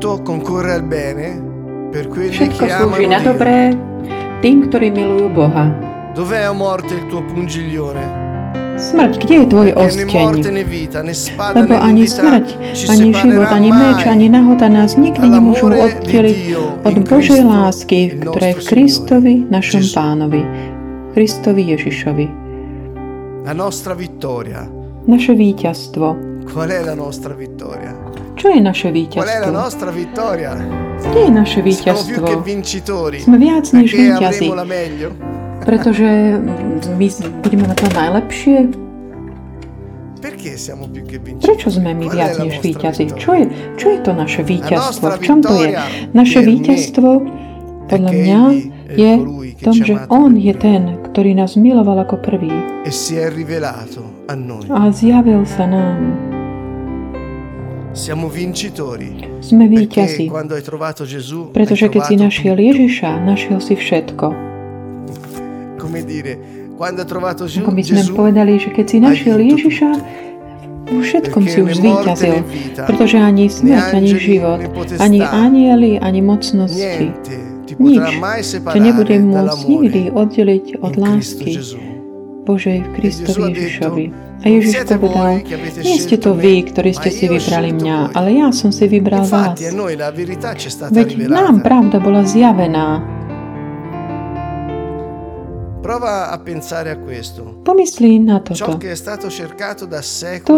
tutto concorre al bene per quelli Všetko che amano Dio. Všetko slúži na dobré tým, ktorí milujú Boha. Dov'è morte il tuo pungiglione? Smrť, kde je tvoj osteň? Lebo ani smrť, ani život, ani meč, ani nahota nás nikdy nemôžu odteliť od Božej lásky, ktorá je v Kristovi, našom Pánovi, Kristovi Ježišovi. Naše víťazstvo. Čo je naše víťazstvo? Kde je naše víťazstvo? Sme viac než víťazi. Pretože my budeme na to najlepšie. Prečo sme my viac než víťazi? Čo je to naše víťazstvo? V čom to je? Naše víťazstvo, podľa mňa, je v tom, že On je ten, ktorý nás miloval ako prvý. A zjavil sa nám. Sme víťazi. Pretože keď si našiel Ježiša, našiel si všetko. Ako by sme povedali, že keď si našiel Ježiša, vo všetkom si už zvíťazil, pretože ani smrť, ani život, ani anjeli, ani mocnosti, nič, čo nebude môcť nikdy oddeliť od lásky Božej v Kristovi Ježišovi. A Ježiš povedal, nie ste to vy, ktorí ste si vybrali mňa, ale ja som si vybral vás. Veď nám pravda bola zjavená. Prova a pensare a questo. Pomyslí na toto. To,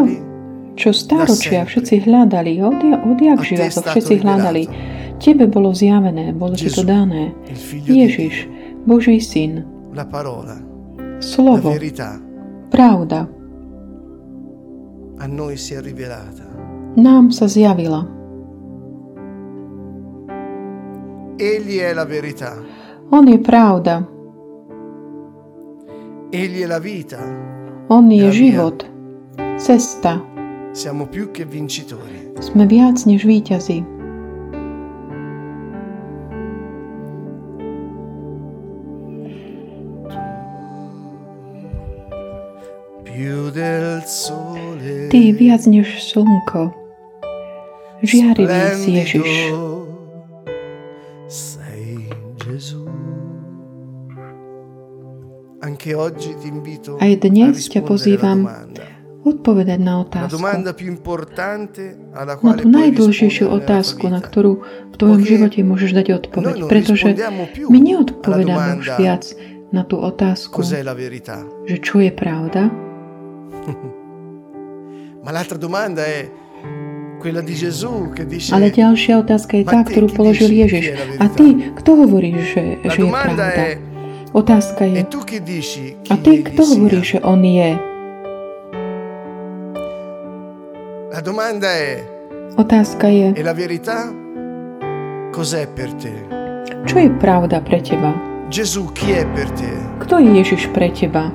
čo stáročia všetci hľadali, odjak živa to všetci hľadali. Tebe bolo zjavené, bolo ti to dané. Ježiš, Boží syn. Slovo. Pravda. Nám sa zjavila. On je pravda. Egli è la vita. On je život, cesta. Siamo più che vincitori. Sme viac než víťazi. Più del sole. Ty viac než slnko. Žiarivý si Ježiš. Aj dnes ťa pozývam odpovedať na otázku. Na tú najdôležitejšiu otázku, na ktorú v tvojom živote môžeš dať odpoveď. Pretože my neodpovedáme už viac na tú otázku, že čo je pravda. Ale ďalšia otázka je tá, ktorú položil Ježiš. A ty, kto hovoríš, že je pravda? Otázka je, a ty, kto hovorí, že on je? Otázka je, čo je pravda pre teba? Kto je Ježiš pre teba?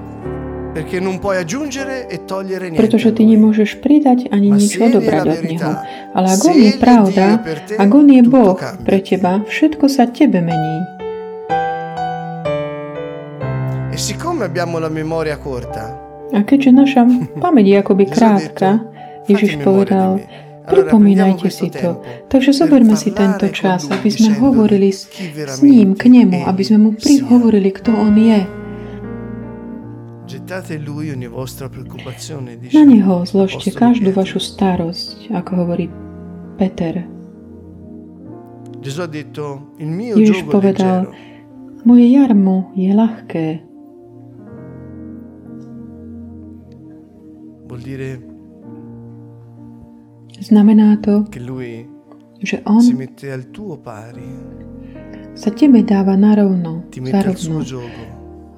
Pretože ty nemôžeš pridať ani nič odobrať od Neho. Ale ak on je pravda, ak on je Boh pre teba, všetko sa tebe mení. A keďže naša pamäť je akoby krátka, Ježiš povedal, pripomínajte si to. Takže zoberme si tento čas, aby sme hovorili s ním, k nemu, aby sme mu prihovorili, kto on je. Na neho zložte každú vašu starosť, ako hovorí Peter. Ježiš povedal, moje jarmo je ľahké. Znamená to, že on sa tebe dáva narovno, zarovno.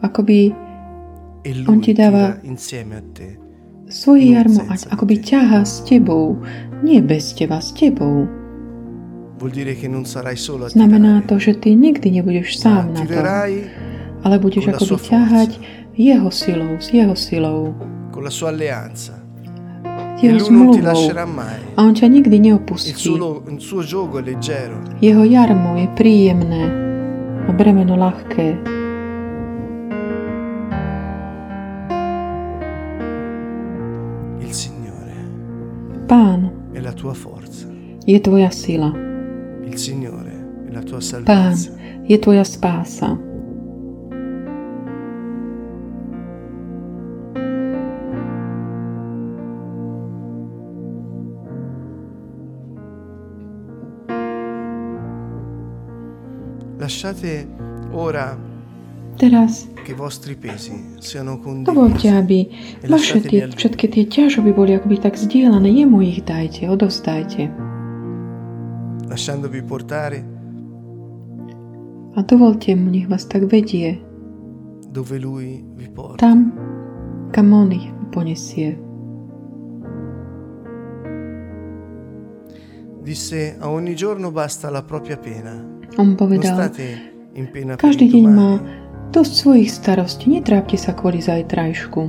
Akoby on ti dáva svoje jarmo, akoby ťaha s tebou, nie bez teba, s tebou. Znamená to, že ty nikdy nebudeš sám na to, ale budeš akoby ťahať jeho silou, s jeho silou. La sua alleanza. Jeho zmluvou. A on ťa nikdy neopustí. Il suo gioco è leggero. Jeho jarmo je príjemné a bremeno ľahké. Il Signore. Pán. È la tua forza. Je tvoja sila. Pán je tvoja spása. Teraz dovolte, aby vaše všetky tie ťažoby boli akoby tak zdieľané. Jemu ich dajte, odovzdajte. A dovolte mu, nech vás tak vedie tam, kam on ich poniesie. Disse a ogni giorno basta la propria pena. On povedal, každý deň má dosť svojich starostí, netrápte sa kvôli zajtrajšku.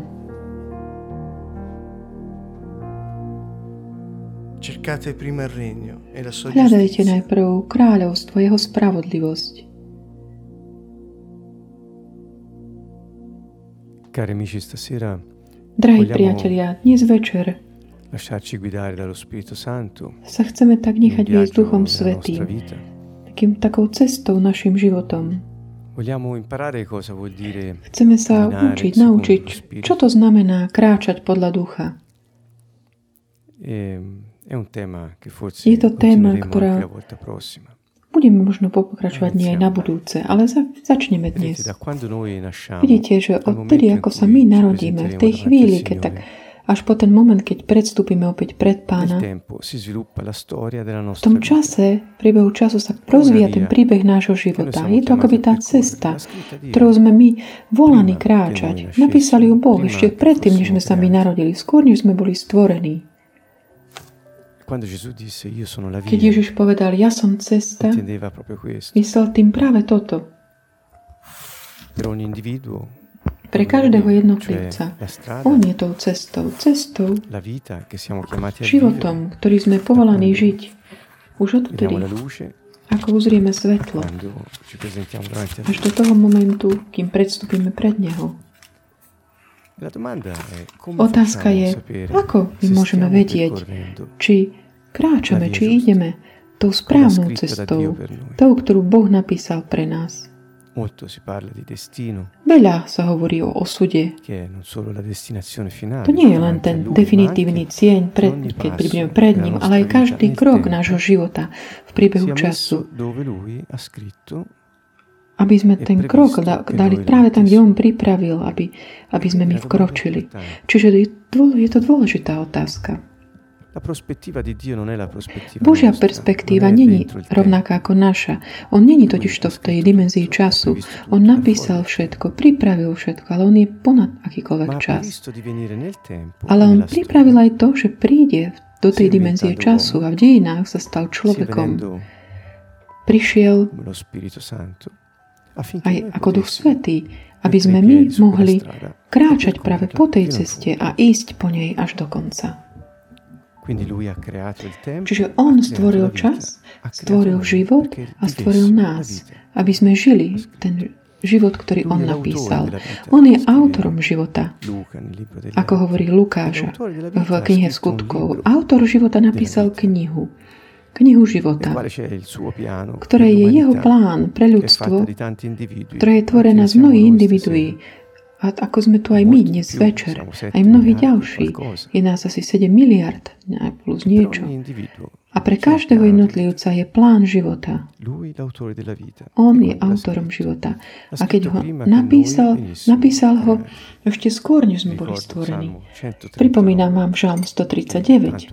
Hľadajte najprv kráľovstvo, jeho spravodlivosť. Drahí priatelia, dnes večer sa chceme tak nechať viesť Duchom Svätým, takou cestou našim životom. Chceme sa naučiť, čo to znamená kráčať podľa ducha. Je to téma, ktorá budeme možno pokračovať nie aj na budúce, ale začneme dnes. Vidíte, že odtedy, ako sa my narodíme, v tej chvíli, keď tak až po ten moment, keď predstúpime opäť pred Pána, v tom čase, v priebehu času sa rozvíja ten príbeh nášho života. Je to akoby tá cesta, ktorou sme my volaní kráčať. Napísal ju Boh ešte predtým, než sme sa my narodili, skôr než sme boli stvorení. Keď Ježiš povedal, ja som cesta, myslel tým práve toto. Pre každého jednotlivca. On je tou cestou, životom, ktorý sme povolaní žiť. Už odtedy, ako uzrieme svetlo, až do toho momentu, kým predstúpime pred Neho. Otázka je, ako my môžeme vedieť, či kráčame, či ideme tou správnou cestou, tou, ktorú Boh napísal pre nás. Veľa sa hovorí o osude. To nie je len ten definitívny cieľ, keď príbudeme pred ním, ale aj každý krok nášho života v priebehu času. Aby sme ten krok dali práve tam, kde on pripravil, aby sme my vkročili. Čiže je to dôležitá otázka. Božia perspektíva není rovnaká ako naša. On není totižto v tej dimenzii času. On napísal všetko, pripravil všetko, ale on je ponad akýkoľvek čas. Ale on pripravil aj to, že príde do tej dimenzie času a v dejinách sa stal človekom. Prišiel aj ako Duch Svätý, aby sme my mohli kráčať práve po tej ceste a ísť po nej až do konca. Čiže on stvoril čas, stvoril život a stvoril nás, aby sme žili ten život, ktorý on napísal. On je autorom života, ako hovorí Lukáša v knihe Skutkov. Autor života napísal knihu života, ktoré je jeho plán pre ľudstvo, ktoré je tvorená z mnohých individuí. A ako sme tu aj my dnes večer, aj mnohí ďalší, je nás asi 7 miliard, plus niečo. A pre každého jednotlivca je plán života. On je autorom života. A keď ho napísal ho ešte skôr, než sme boli stvorení. Pripomínam vám Žalm 139,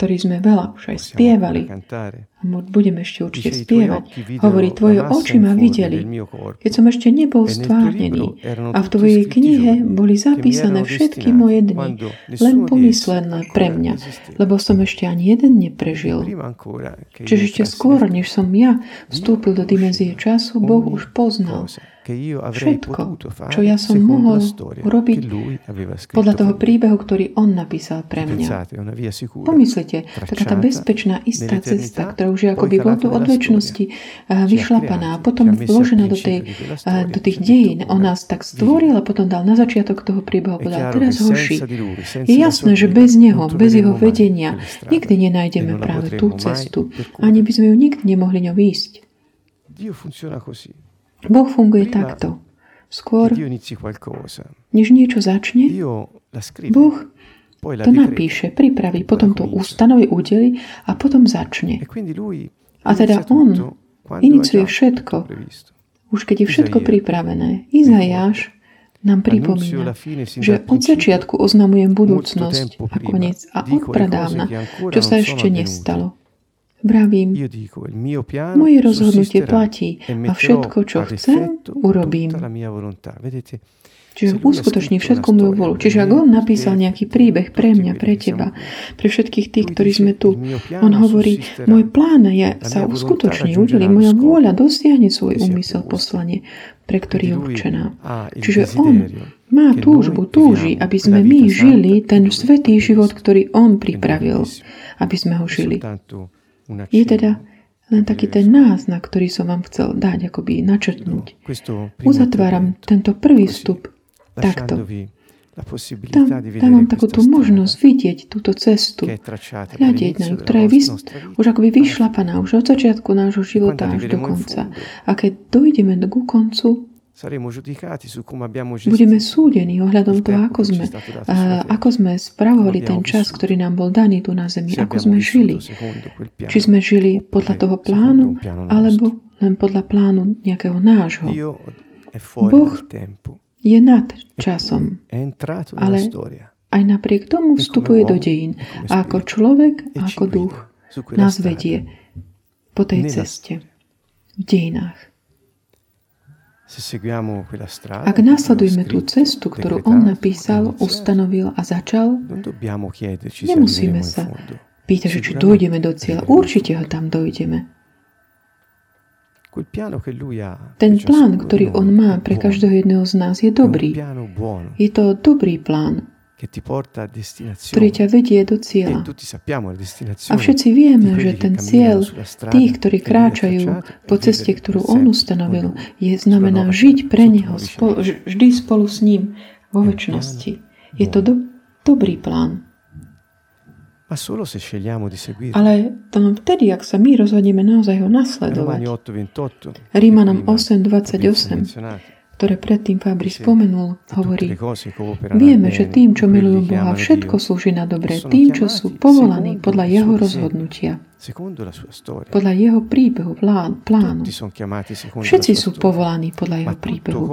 ktorý sme veľa už aj spievali. Budeme ešte určite spievať. Hovorí, tvoje oči ma videli, keď som ešte nebol stvárnený. A v tvojej knihe boli zapísané všetky moje dni, len pomyslené pre mňa, lebo som ešte ani jeden neprežil. Čiže ešte skôr, než som ja vstúpil do dimenzie času, Boh už poznal Všetko, čo ja som mohol urobiť podľa toho príbehu, ktorý on napísal pre mňa. Pomyslite, taká tá bezpečná, istá cesta, ktorá už je akoby od večnosti vyšlapaná, potom vložená do tých dejín. On nás tak stvoril a potom dal na začiatok toho príbehu, povedal, teraz hoši. Je jasné, že bez neho, bez jeho vedenia nikdy nenájdeme práve tú cestu. Ani by sme ju nikdy nemohli ňou ísť. Boh funguje takto. Skôr, než niečo začne, Boh to napíše, pripraví, potom to ustanoví, udeli a potom začne. A teda on iniciuje všetko, už keď je všetko pripravené. Izajáš nám pripomína, že od začiatku oznamujem budúcnosť a koniec a odpradávna, čo sa ešte nestalo. Vravím, moje rozhodnutie platí a všetko, čo chcem, urobím. Čiže uskutoční všetku moju volu. Čiže ak on napísal nejaký príbeh pre mňa, pre teba, pre všetkých tých, ktorí sme tu, on hovorí, môj plán je sa uskutoční, udeli, moja vôľa dosiahne svoj úmysel, poslanie, pre ktorý je určená. Čiže on má túžbu, túži, aby sme my žili ten svätý život, ktorý on pripravil, aby sme ho žili. Je teda len taký ten náznak, ktorý som vám chcel dať, akoby načrtnúť. Uzatváram tento prvý vstup takto. Dávam takú tú možnosť vidieť túto cestu, hľadieť na ňu, ktorá je už akoby vyšlapaná, už od začiatku nášho života až do konca. A keď dojdeme ku koncu, budeme súdení ohľadom toho, ako sme spravovali ten čas, ktorý nám bol daný tu na zemi, ako sme žili. Či sme žili podľa toho plánu, alebo len podľa plánu nejakého nášho. Boh je nad časom, ale aj napriek tomu vstupuje do dejín. A ako človek, a ako duch nás vedie po tej ceste v dejinách. Ak nasledujeme tú cestu, ktorú on napísal, ustanovil a začal, nemusíme sa pýtať, že či dojdeme do cieľa. Určite ho tam dojdeme. Ten plán, ktorý on má pre každého jedného z nás, je dobrý. Je to dobrý plán, ktorý ťa vedie do cieľa. A všetci vieme, že ten cieľ tých, ktorí kráčajú po ceste, ktorú on ustanovil, znamená žiť pre neho, vždy spolu s ním vo večnosti. Je to dobrý plán. Ale to nám vtedy, ak sa my rozhodneme naozaj ho nasledovať. Rímanom 8:28, ktoré predtým Fabri spomenul, hovorí, vieme, že tým, čo milujú Boha, všetko slúži na dobré, tým, čo sú povolaní podľa jeho rozhodnutia, podľa jeho príbehu, plánu. Všetci sú povolaní podľa jeho príbehu,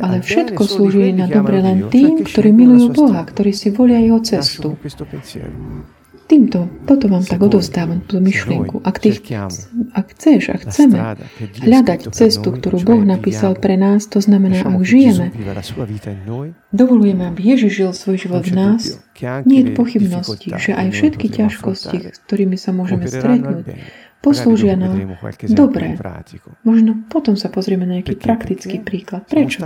ale všetko slúži na dobré len tým, ktorí milujú Boha, ktorí si volia jeho cestu. Toto vám tak odovzdávam, tú myšlienku. Ak chceš a chceme hľadať cestu, ktorú Boh napísal pre nás, to znamená, ak žijeme, dovolujeme, aby Ježiš žil svoj život v nás, nie je pochybnosti, že aj všetky ťažkosti, s ktorými sa môžeme stretnúť, poslúžia nám dobre. Možno potom sa pozrieme na nejaký praktický príklad. Prečo?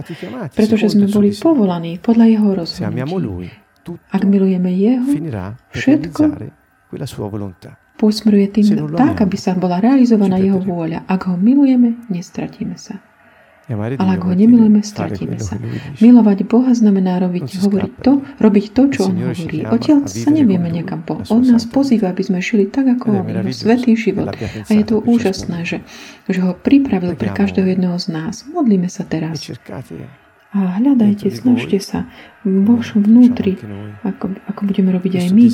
Pretože sme boli povolaní podľa jeho rozhodnutí. Ak milujeme jeho, všetko posmeruje tým tak, aby sa bola realizovaná jeho vôľa. Ak ho milujeme, nestratíme sa. Ale ak ho nemilujeme, stratíme sa. Milovať Boha znamená robiť to, čo on hovorí. Odtiaľ sa nevieme niekam. On nás pozýva, aby sme žili tak, ako on. Svätý život. A je to úžasné, že ho pripravil pre každého jedného z nás. Modlíme sa teraz. A hľadajte, snažte sa v vašom vnútri, ako budeme robiť aj my,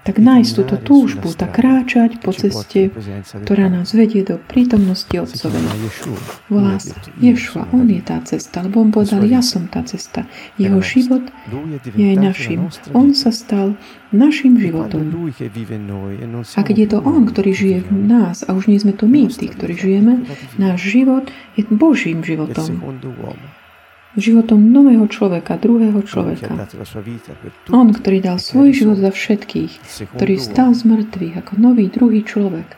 tak nájsť túto túžbu, tak kráčať po ceste, ktorá nás vedie do prítomnosti Otcovej. Volá sa Ješua, on je tá cesta, lebo on povedal, ja som tá cesta. Jeho život je aj našim. On sa stal našim životom. A keď je to on, ktorý žije v nás, a už nie sme tu my, tí, ktorí žijeme, náš život je Božím životom. Životom nového človeka, druhého človeka. On, ktorý dal svoj život za všetkých, ktorý stal z mŕtvych ako nový, druhý človek.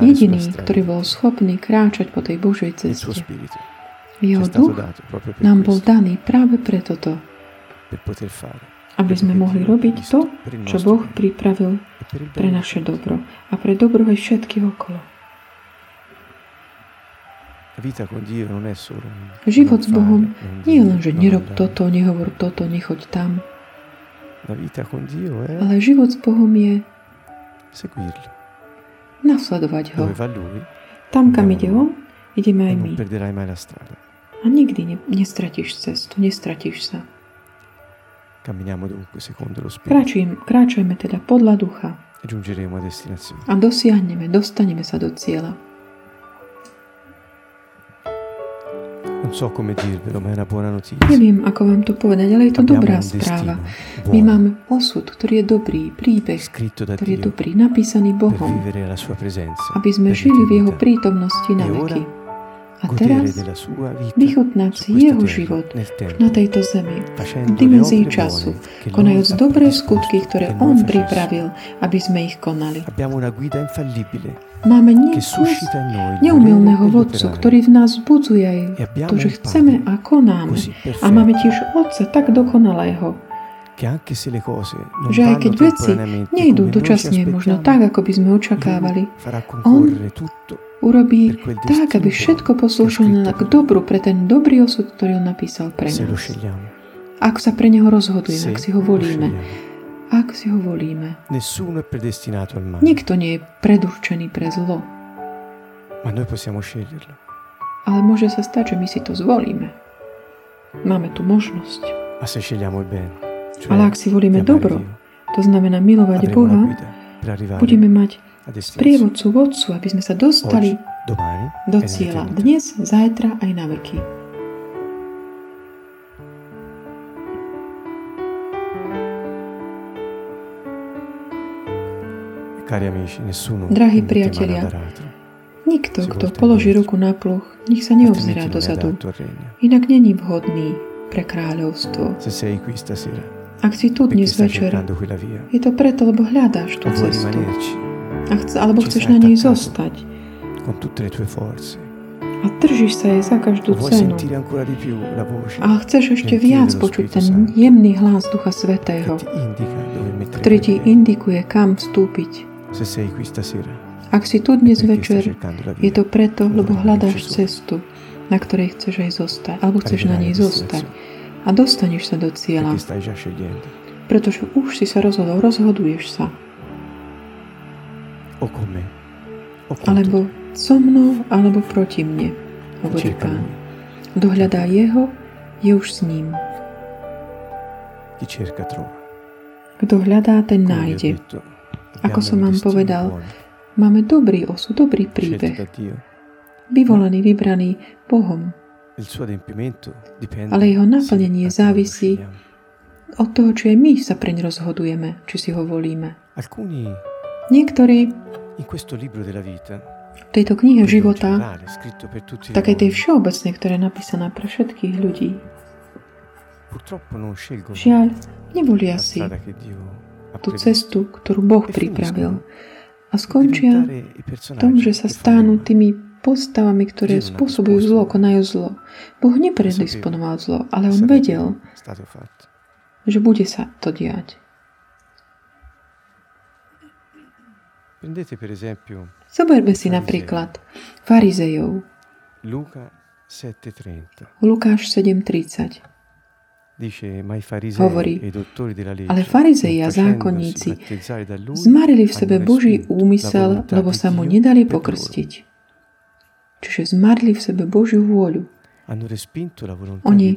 Jediný, ktorý bol schopný kráčať po tej Božej ceste. Jeho duch nám bol daný práve pre toto, aby sme mohli robiť to, čo Boh pripravil pre naše dobro a pre dobro aj všetkých okolo. Život s Bohom nie je len, že nerob toto, nehovor toto, nechoď tam. Ale život s Bohom je nasledovať ho. Tam, kam ide on, ideme aj my. A nikdy nestratíš cestu, nestratíš sa. Kráčajme teda podľa ducha a dostaneme sa do cieľa. Neviem, ako vám to povedať, ale je to dobrá správa. My máme osud, ktorý je dobrý, príbeh, ktorý je dobrý, napísaný Bohom, aby sme žili v jeho prítomnosti na veky. A teraz vychutnať si jeho život na tejto zemi, v dimenzii času, konajúc dobré skutky, ktoré on pripravil, aby sme ich konali. Máme neumilného vodcu, ktorý v nás budzuje aj to, že chceme a konáme. A máme tiež otca tak dokonalého, že aj keď veci nejdú dočasne, možno tak, ako by sme očakávali, on urobí tak, aby všetko poslúžilo k dobru pre ten dobrý osud, ktorý on napísal pre nás. Ak sa pre neho rozhodujeme, ak si ho volíme. Nikto nie je predurčený pre zlo. Ale môže sa stať, že my si to zvolíme. Máme tu možnosť. Ale ak si volíme dobro, to znamená milovať Boha, budeme mať sprievodcu vodcu, aby sme sa dostali do cieľa. Dnes, zajtra aj na veky. Drahí priatelia, nikto, kto položí ruku na pluh, nech sa neobzerá dozadu. Inak není vhodný pre kráľovstvo. Ak si tu dnes večer, je to preto, lebo hľadáš tú cestu. Alebo chceš na nej zostať. A držíš sa jej za každú cenu. A chceš ešte viac počuť ten jemný hlas Ducha Svätého, ktorý ti indikuje, kam vstúpiť. Ak si tu dnes večer, je to preto, lebo hľadáš cestu, na ktorej chceš aj zostať. Alebo chceš na nej zostať. A dostaneš sa do cieľa, pretože už si sa rozhodol, rozhoduješ sa. Alebo so mnou, alebo proti mne, hovorí Pán. Kto hľadá jeho, je už s ním. Kto hľadá, ten nájde. Ako som vám povedal, máme dobrý osud, dobrý príbeh. Vyvolený, vybraný Bohom. Ale jeho naplnenie závisí od toho, či aj my sa preň rozhodujeme, či si ho volíme. Niektorí v tejto knihe života, takej tej všeobecnej, ktorá je napísaná pre všetkých ľudí, žiaľ, nevolia si tú cestu, ktorú Boh pripravil, a skončia v tom, že sa stanú tými postavami, ktoré spôsobujú zlo, konajú zlo. Boh nepredisponoval zlo, ale on vedel, že bude sa to diať. Zoberme si napríklad farizejov. Lukáš 7:30 hovorí, ale farizeji a zákonníci zmarili v sebe Boží úmysel, lebo sa mu nedali pokrstiť. Čiže zmarili v sebe Božiu vôľu. Oni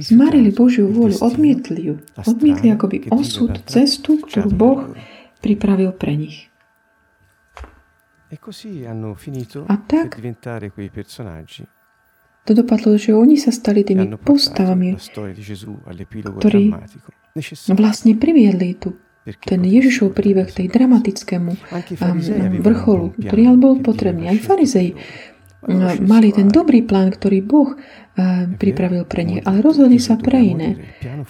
zmarili Božiu vôľu, odmietli ju. Odmietli akoby osud, cestu, ktorú Boh pripravil pre nich. A tak to dopadlo, že oni sa stali tými postavami, ktorí vlastne priviedli ten Ježišov príbeh tej dramatickému vrcholu, ktorý bol potrebný. Aj farizei mali ten dobrý plán, ktorý Boh pripravil pre nich, ale rozhodli sa pre iné.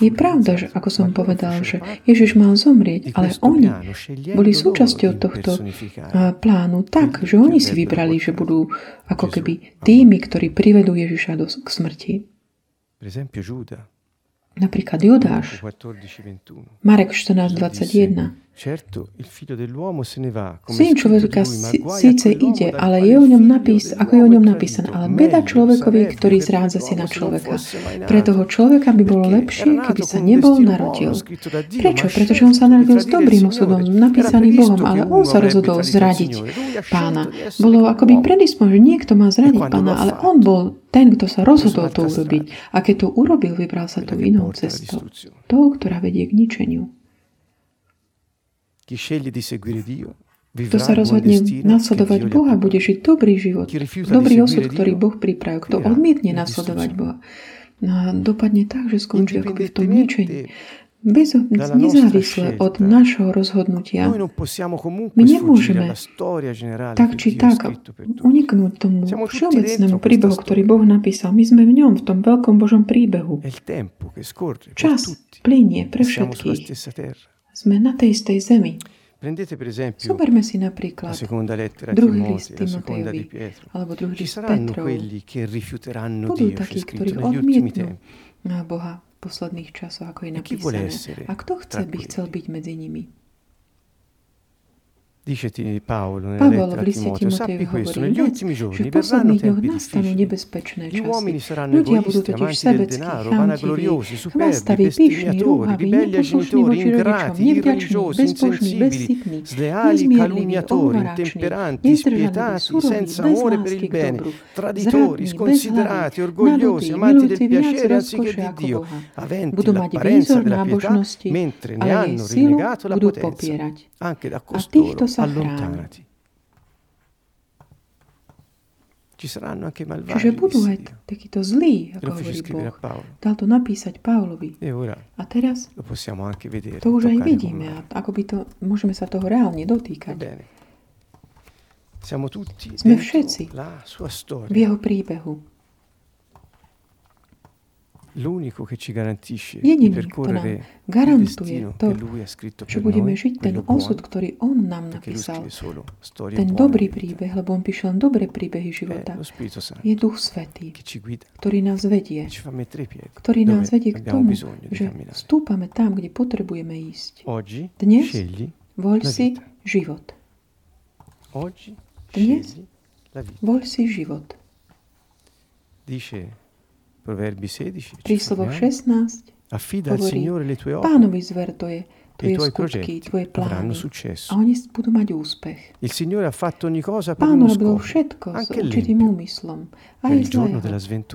Je pravda, že, ako som povedal, že Ježiš mal zomrieť, ale oni boli súčasťou tohto plánu tak, že oni si vybrali, že budú ako keby tými, ktorí privedú Ježiša k smrti. Napríklad Judáš, Marek 14:21. Syn človeka síce ide, ale je o ňom napísané, ale beda človekovi, ktorý zrádza syna človeka. Pre toho človeka by bolo lepšie, keby sa nebol narodil. Prečo? Pretože on sa narodil s dobrým osudom, napísaný Bohom, ale on sa rozhodol zradiť Pána. Bolo akoby predispoň, že niekto má zradiť Pána, ale on bol ten, kto sa rozhodol to urobiť. A keď to urobil, vybral sa tou inou cestou. Tou, ktorá vedie k ničeniu. Kto sa rozhodne nasledovať Boha, bude žiť dobrý život, dobrý osud, ktorý Boh pripravil. Kto odmietne nasledovať Boha, dopadne tak, že skončí akoby v tom ničení. Nezávisle od našho rozhodnutia. My nemôžeme tak či tak uniknúť tomu všeobecnému príbehu, ktorý Boh napísal. My sme v ňom, v tom veľkom Božom príbehu. Čas plynie pre všetkých. Sme na tej istej zemi. Zoberme si napríklad druhý list Timotejovi alebo druhý list Petrovi. Budú takí, ktorí odmietnú Boha v posledných časoch, ako je napísané. A kto chce, by chcel byť medzi nimi? Pavol v liste Timotejovi hovorí, že v posledných dňoch nastanú nebezpečné časy. Ľudia budú totiž sebeckí, chamtiví, chvastaví, pyšní, rúhaví, neposlušní voči rodičom, nevďační, bezbožní, bezcitní, nezmierliví, ohovárační, nezdržanliví, suroví, bez lásky k dobru, zradní, bezhlaví, nadutí, milujúci viac rozkoše ako Boha. Budú mať výzor nábožnosti, ale jej silu budú popierať. A týchto sa allontanati. Ci saranno anche malvagi. Čiže budú aj takíto zlí, ako hovorí Boh. Dal to napísať Pavlovi. A teraz to už aj vidíme. Ako by to, môžeme sa toho reálne dotýkať. Sme všetci v jeho príbehu. L'unico che ci garantisce di percorrere il destino che lui ha scritto per noi, ten osud, ktorý on nám napísal, ten dobrý príbeh, lebo on píše len dobré príbehy života, je Duch Svätý, ktorý nás vedie, k tomu, že vstúpame tam, kde potrebujeme ísť. Dnes voľ si život. Proverbi 16. Príslovok 16 hovorí, Pánovi zver tvoje skutky, tvoje plány a oni budú mať úspech. Pán robil všetko s určitým úmyslom, aj zlého,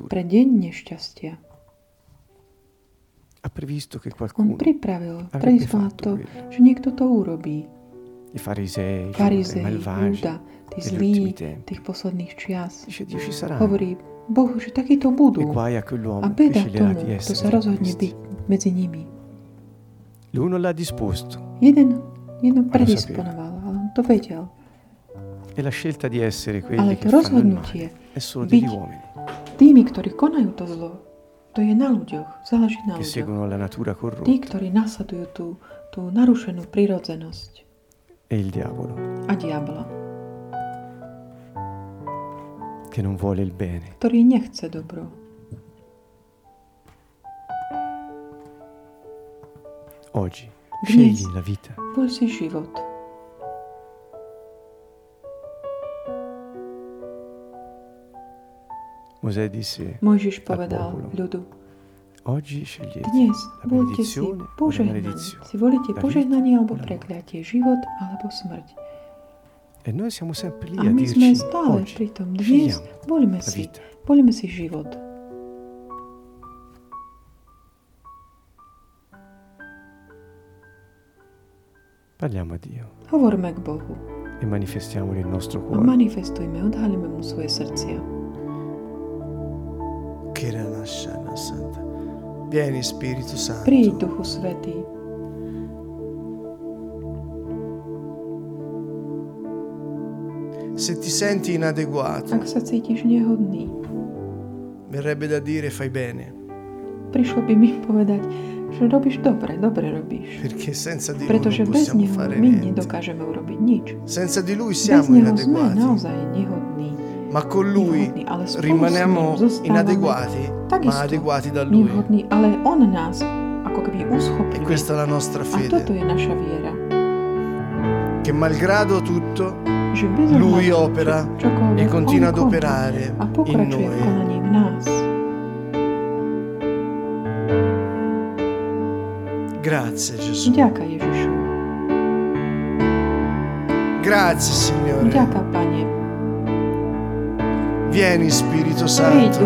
pre deň nešťastia. On pripravil to, že niekto to urobí. Farizei, Júda, tí zlí, tých posledných čias. Hovorí, Boh, že takíto budú a beda tomu, kto sa rozhodne byť medzi nimi. Jeden predisponoval, ale on to vedel. Ale to rozhodnutie byť tými, ktorí konajú to zlo, to je na ľuďoch, záleží na ľuďoch. Tí, ktorí nasadujú tú narušenú prirodzenosť a diabla. Che non vuole il bene. Ktorý nechce dobro. Oggi scegli la vita. Voľ si život. Mojžiš povedal ľudu. Oggi scegliete. Dnes voľte si požehnanie. Si volíte požehnanie alebo prekliatie, život alebo smrť. E noi siamo sempre lì a dirci oggi, scegliamo la vita. Volíme si život. Parliamo a Dio. Hovorme k Bohu. E manifestiamo nel nostro cuore. Manifestujme, odhalíme mu svoje srdcia. Vieni Spirito Santo. Príď, Duchu Svätý. Se ti senti inadeguato, ak sa cítiš nehodný, verrebbe da dire fai bene. Prišlo by mi povedať, že robíš dobre, dobre robíš. Pretože bez neho my nedokážeme urobiť nič. Senza di lui siamo inadeguati. Bez neho sme naozaj nehodní. Ma con lui rimaniamo inadeguati, ma adeguati da lui. Nehodní, ale on nás ako keby uschopňuje. E questa è la nostra fede. A toto je naša viera. Che malgrado tutto, lui opera e continua ad operare in noi. Grazie Gesù. Grazie Signore. Vieni Spirito Santo.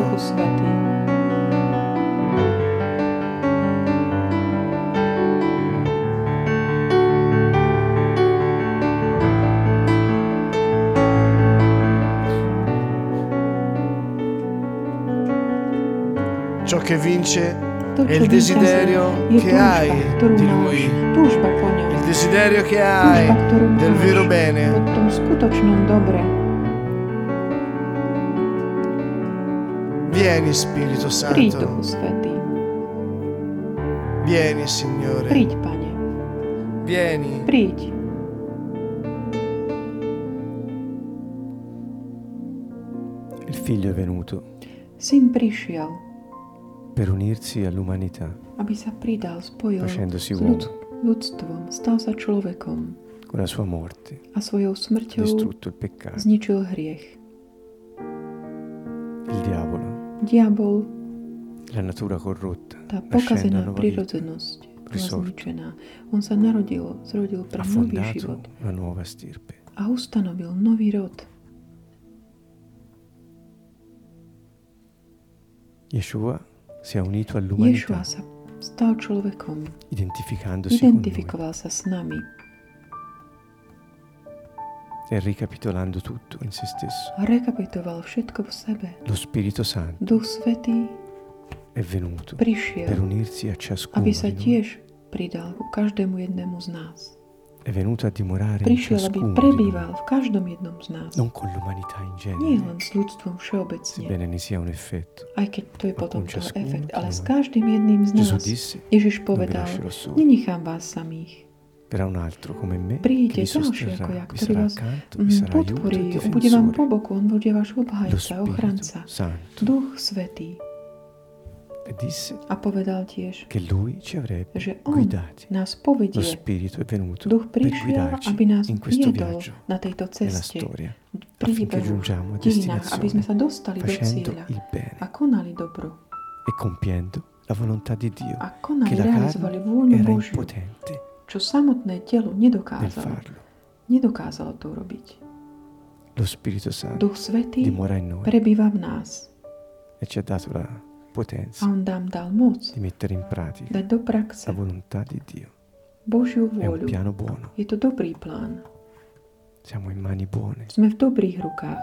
Ciò che vince è il desiderio che hai di Lui, il desiderio che hai del vero bene. Vieni Spirito Santo, vieni Signore, vieni. Il Figlio è venuto. Syn prišiel. Per unirsi all'umanità. Aby sa pridal, spojil s ľudstvom, stal sa človekom. Con la sua morte. A svojou smrťou zničil hriech. Il diavolo. Diabol. La natura corrotta. Tá pokazená prírodzenosť zničená. On sa zrodil pre nový život. Una nuova stirpe. A ustanovil nový rod. Yeshua si è unito all'umanità. Yeshua sa stal človekom. Identifikoval sa s nami. E ricapitolando tutto in se stesso. Rekapitoval všetko v sebe. Lo Spirito Santo. Duch Svätý è venuto per unirsi a ciascuno. Aby sa tiež pridal ku každému jednému z nás. È venuto a dimorare in ciascuno. Prišiel, aby prebýval v každom jednom z nás. Non con l'umanità in genere. Nie len s ľudstvom všeobecne. Sebbene ne sia un effetto. Aj keď to je potom efekt, ale s každým jedným z nás. Ježiš povedal, nenechám vás samých. Però un altro come me. Príde ďalší ako ja, ktorý vás podporí, bude vám po boku, on bude váš obhajca, ochranca. Duch Svätý. A povedal tiež, že on nás povedie. Duch prišiel, aby nás viedol na tejto ceste, v dejinách, aby sme sa dostali do cieľa a konali dobro. A konali, realizovali vôľu Božiu, čo samotné telo nedokázalo to urobiť. Duch Svätý prebýva v nás. A on nám dal moc dať do praxe Božiu vôľu. Je to dobrý plán. Sme v dobrých rukách.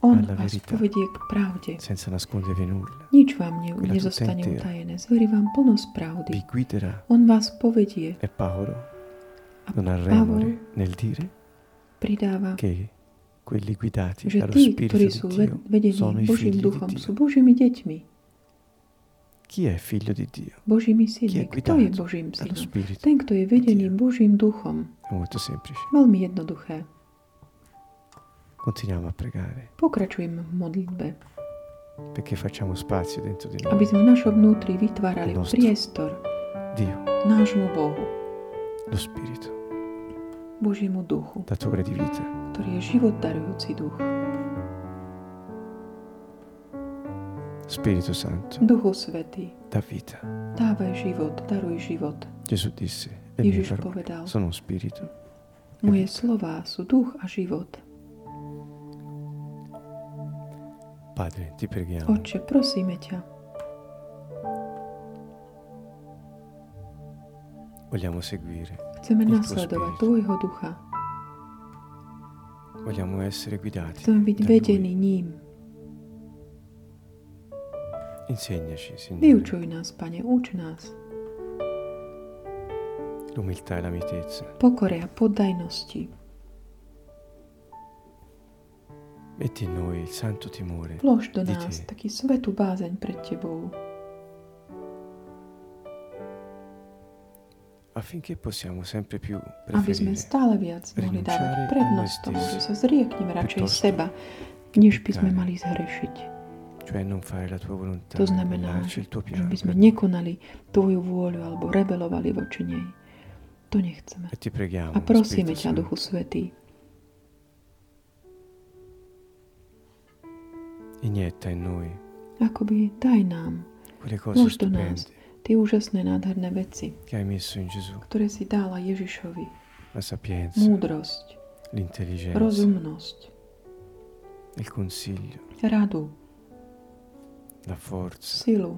On vás povedie k pravde. Nič vám nezostane utajené. Zverí vám plnosť pravdy. On vás povedie. A Pavol pridáva, že tí, ktorí sú vedení Božím duchom, sú Božími deťmi. Božími synmi. Kto je Božím synom? Ten, kto je vedený Božím duchom. Veľmi jednoduché. Pokračujeme v modlitbe. Aby sme v našom vnútri vytvárali priestor nášmu Bohu. Lo Spirito. Božiemu duchu. Datore di vita. Ktorý je život darujúci duch. Spirito Santo. Duchu Svätý. Da vita. Dávaj život, daruj život. Gesù disse, Ježiš povedal, sono spirito. Moje slová sú duch a život. Padre, ti preghiamo. Otče, prosíme ťa. Vogliamo seguire. Chceme nasledovať tvojho ducha. Vogliamo essere guidati. Chceme byť vedení ním. Vyučuj nás, Pane, uč nás. Pokore a poddajnosti. Vlož do nás taký svätú bázeň pred Tebou. Aby sme stále viac mohli dávať prednosť tomu, že sa zriekneme radšej seba, než by sme mali zhrešiť. To znamená, že by sme nekonali Tvoju vôľu alebo rebelovali voči nej. To nechceme. A prosíme ťa, Duchu Svätý, akoby daj nám, vlož do nás tie úžasné, nádherné veci, ktoré si dala Ježišovi. Múdrosť, rozumnosť, radu, silu,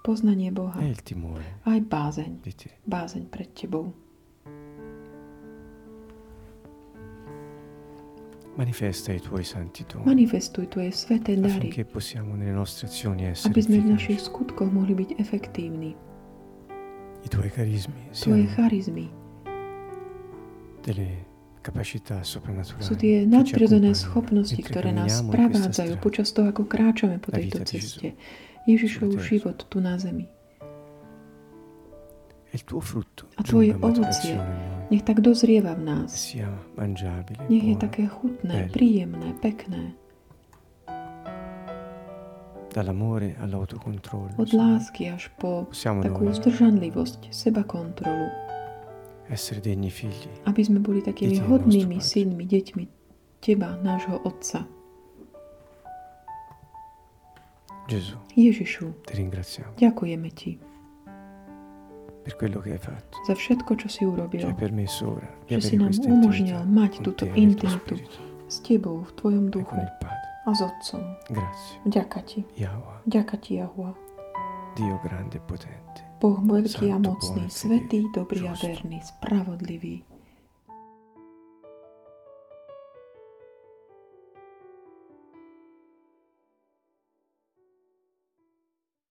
poznanie Boha, aj bázeň pred Tebou. Manifestuj Tvoje sväté dary, aby sme v našich skutkoch mohli byť efektívni. Tvoje charizmy sú tie nadprirodzené schopnosti, ktoré nás sprevádzajú počas toho, ako kráčame po tejto ceste. Ježišov život tu na zemi. A Tvoje ovocie nech tak dozrieva v nás. Nech je také chutné, príjemné, pekné. Od lásky až po takú zdržanlivosť, sebakontrolu. Aby sme boli takými hodnými synmi, deťmi Teba, nášho Otca. Ježišu, ďakujeme Ti za všetko, čo si urobil, že si nám umožnil mať túto intimitu s Tebou v Tvojom duchu a s Otcom. Ďakujem Ti. Ďakujem Ti, Jahua. Boh veľký a mocný, svätý, dobrý a verný, spravodlivý.